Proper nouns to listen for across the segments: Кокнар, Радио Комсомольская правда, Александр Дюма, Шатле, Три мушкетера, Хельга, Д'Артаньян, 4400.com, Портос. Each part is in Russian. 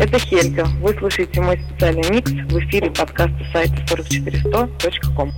Это Хельга. Вы слушаете мой специальный микс в эфире подкаста сайта 4400.com.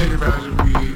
Take advantage of me.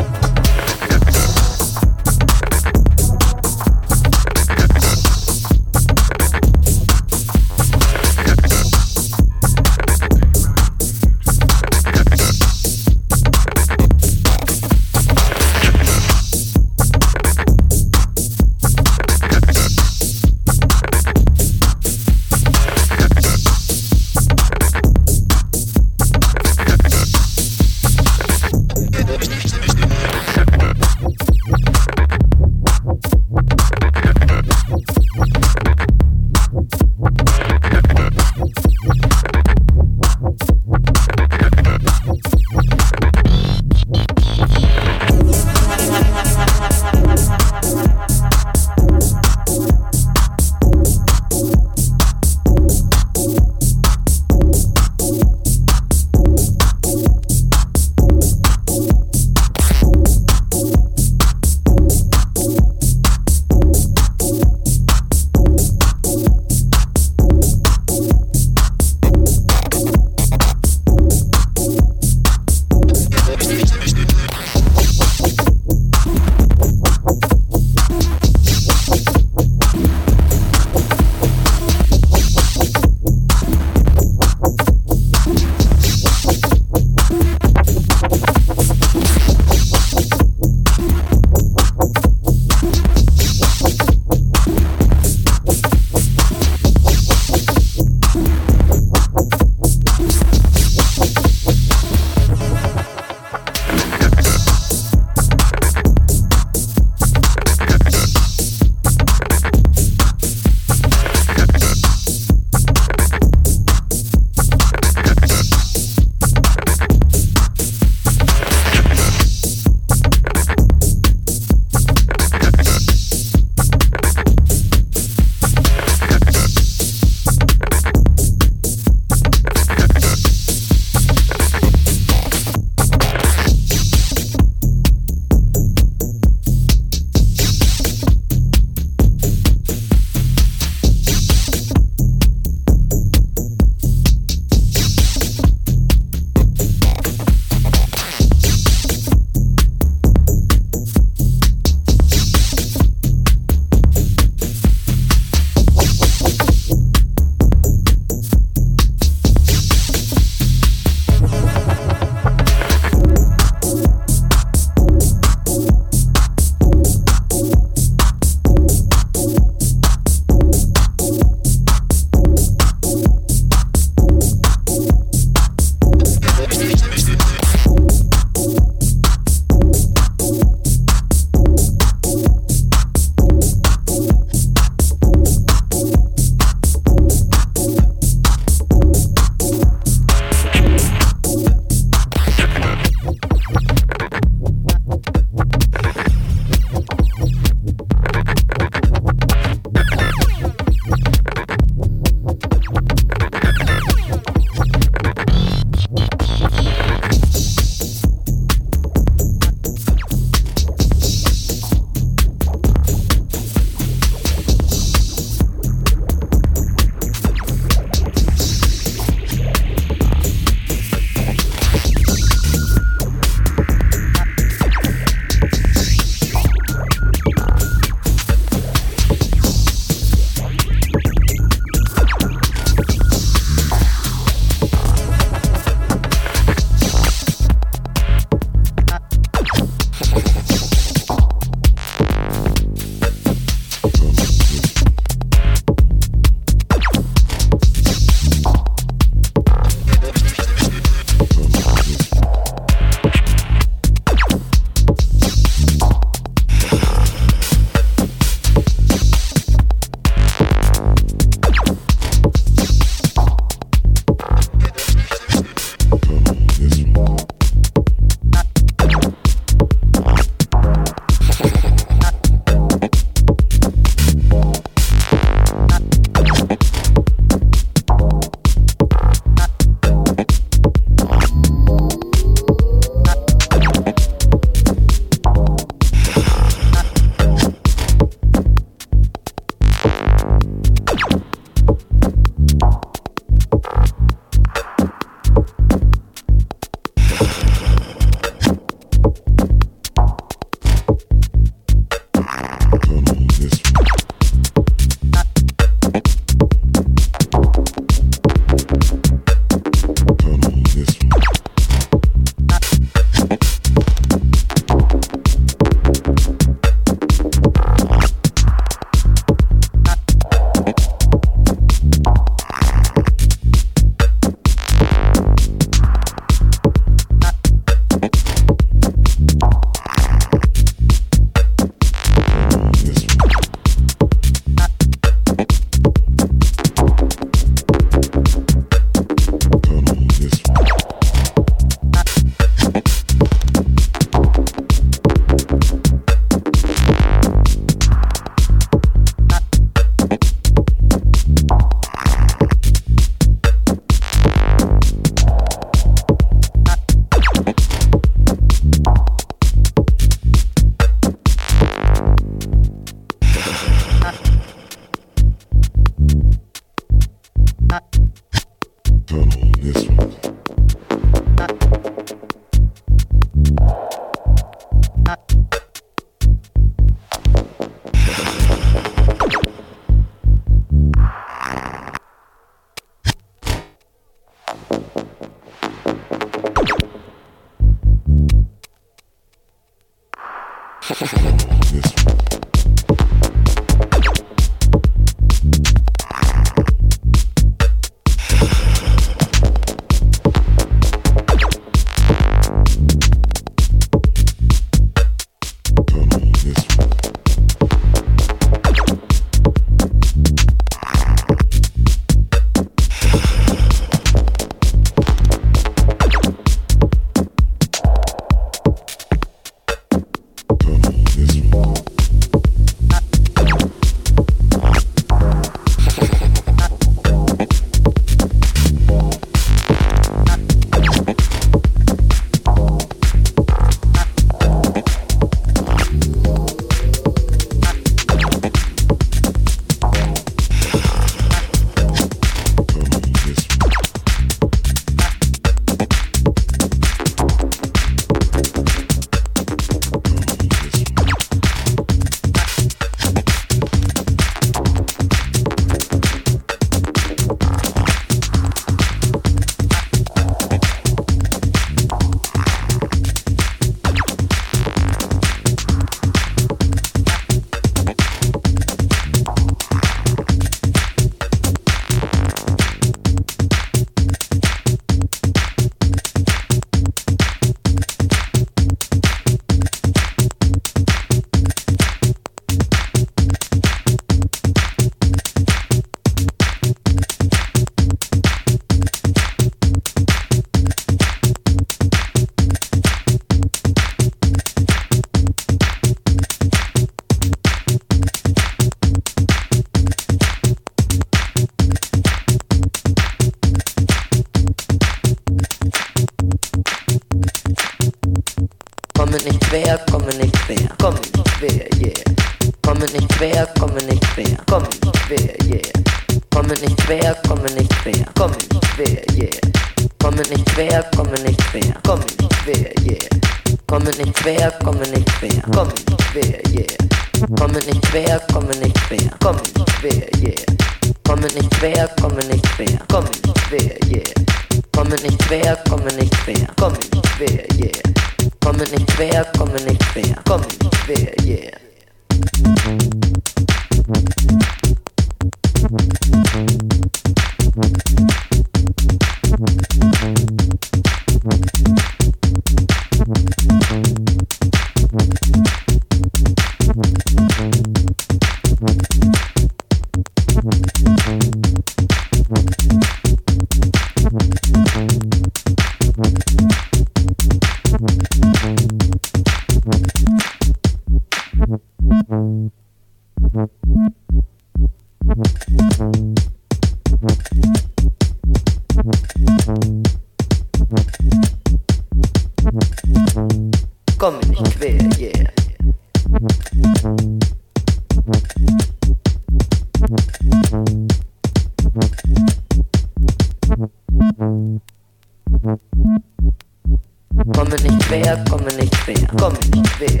kommer ni inte be.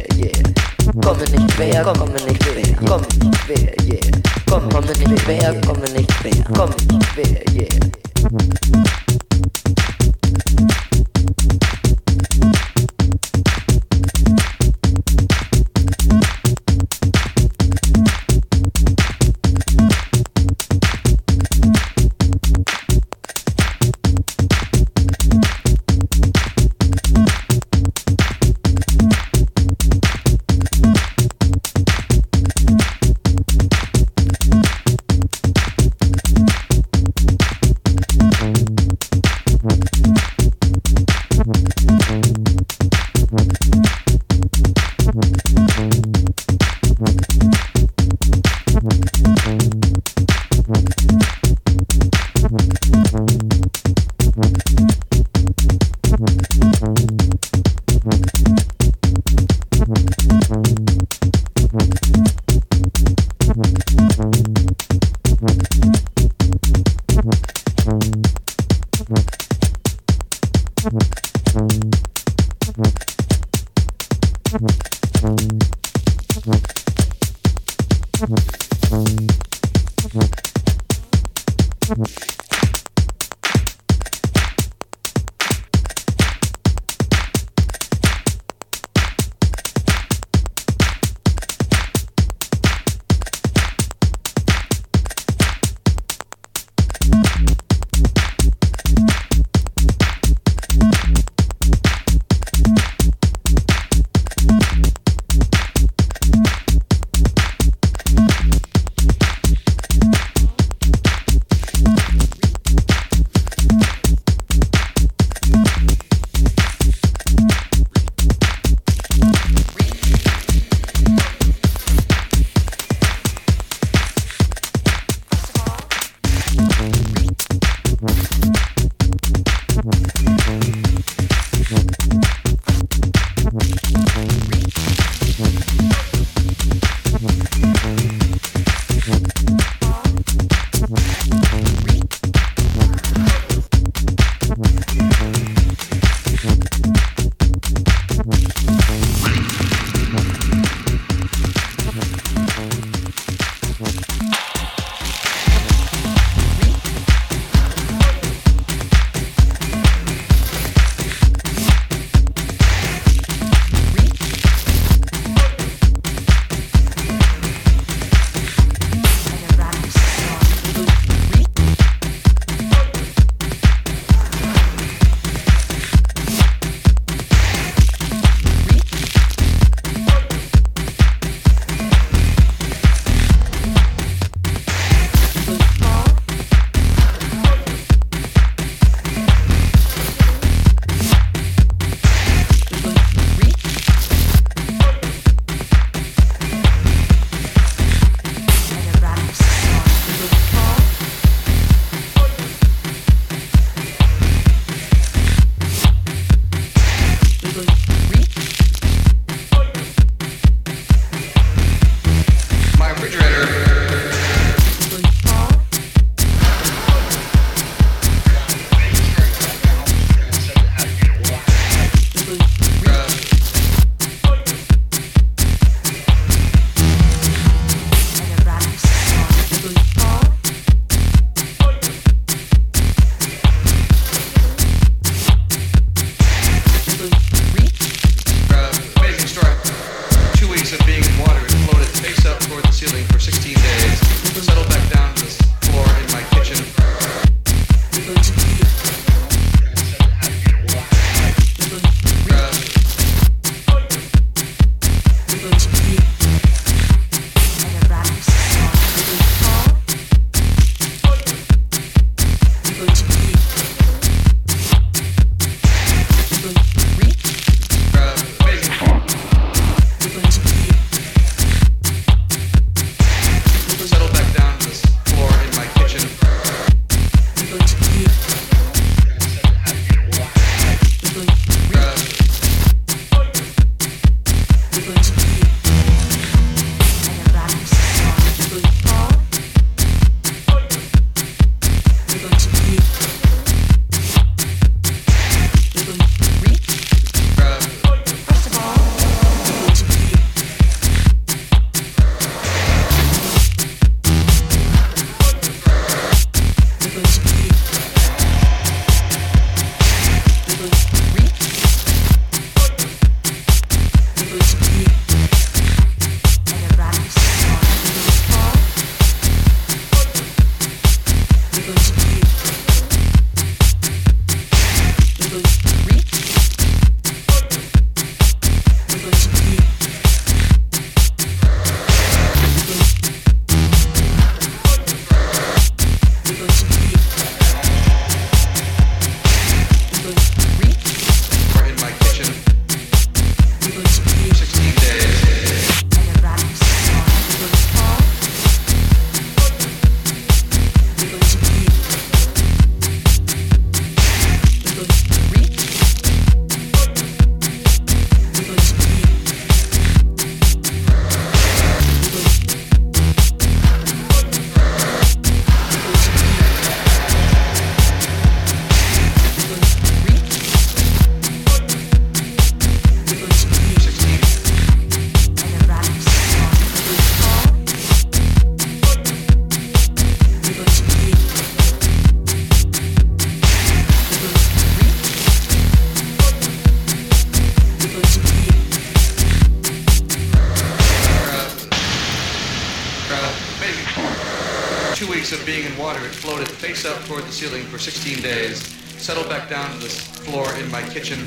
water, it floated face up toward the ceiling for 16 days, settled back down to the floor in my kitchen.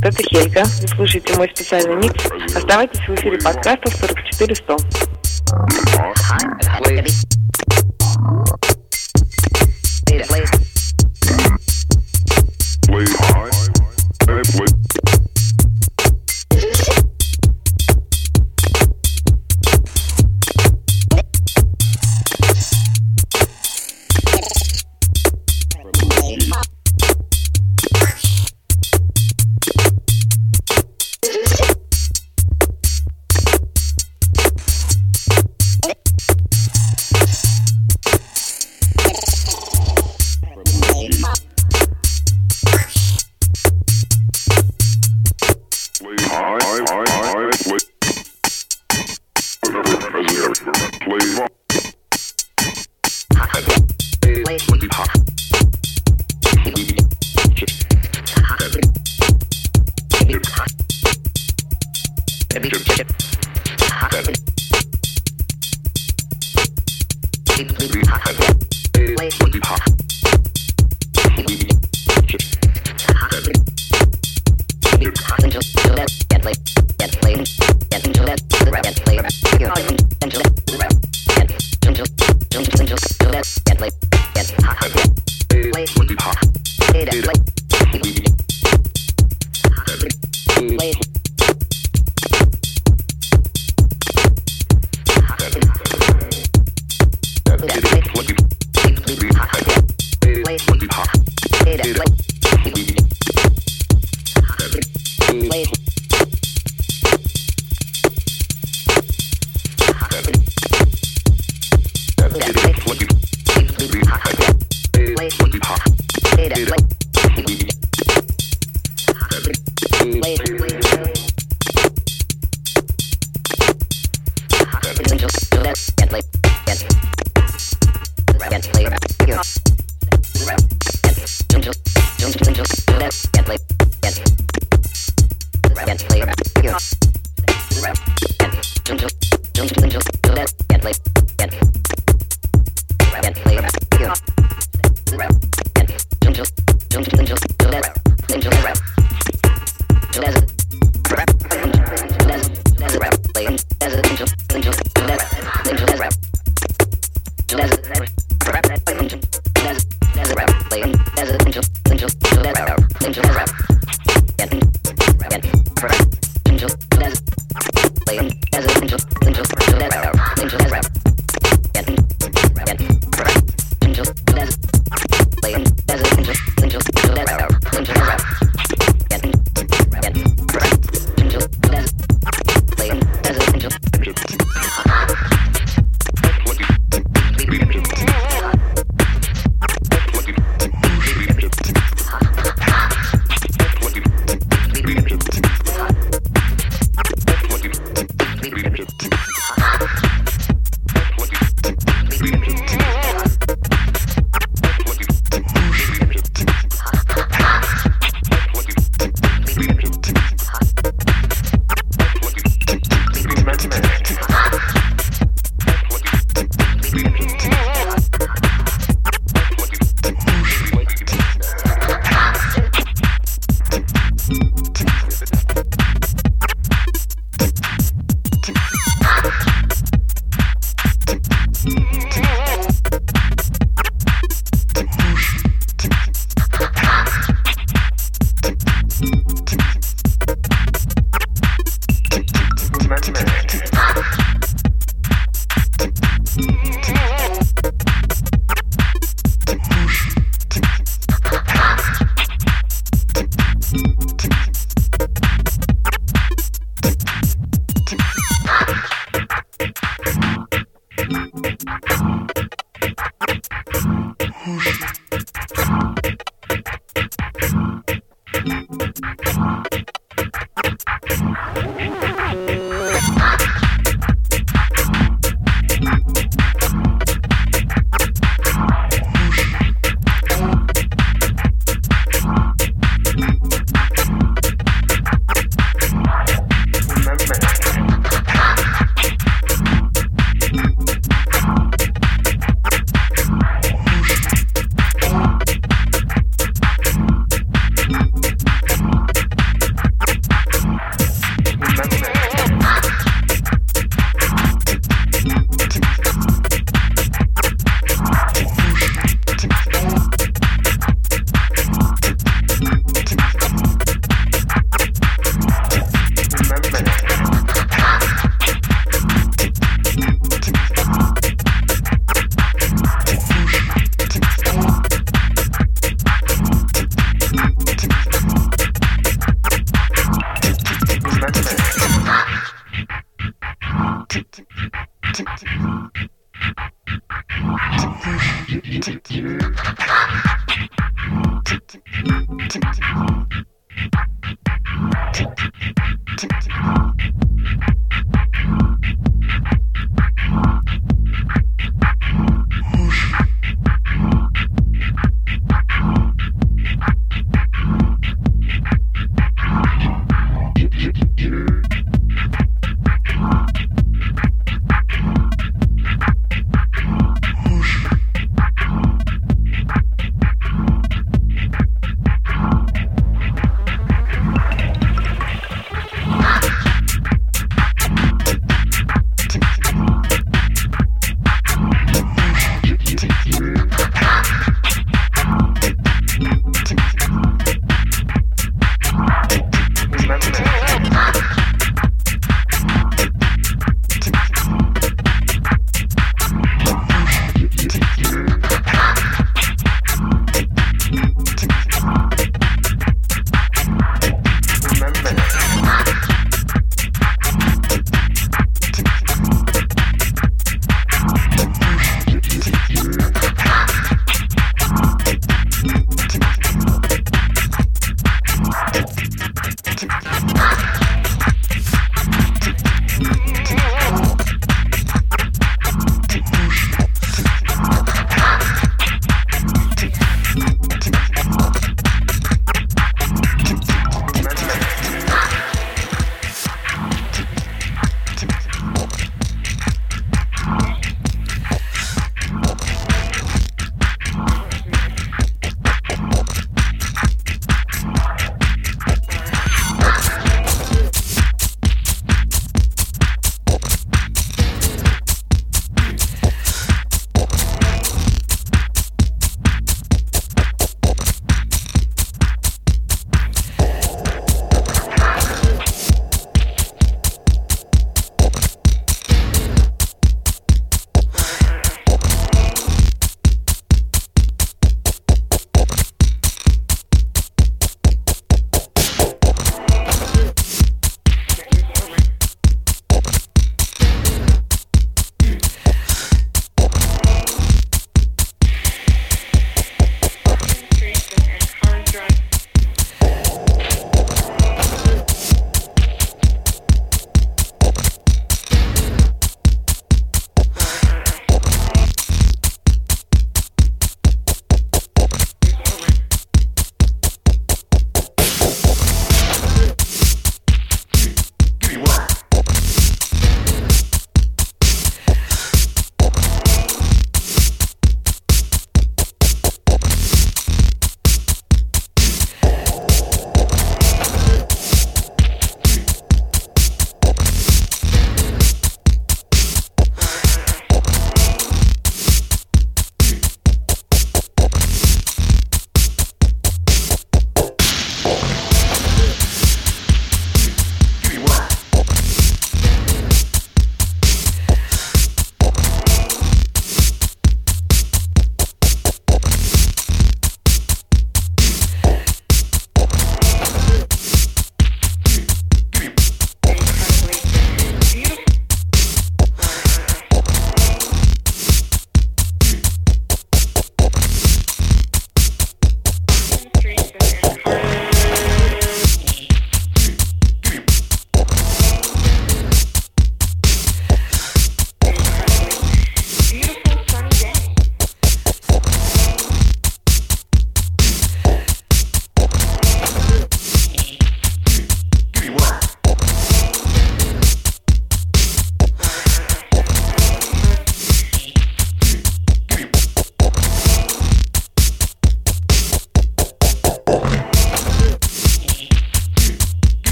Это Хельга. Вы слушаете мой специальный микс. Оставайтесь в эфире подкаста 4400.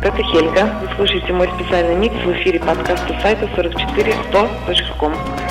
Это Хельга. Вы слушаете мой специальный микс в эфире подкаста сайта 4400.com.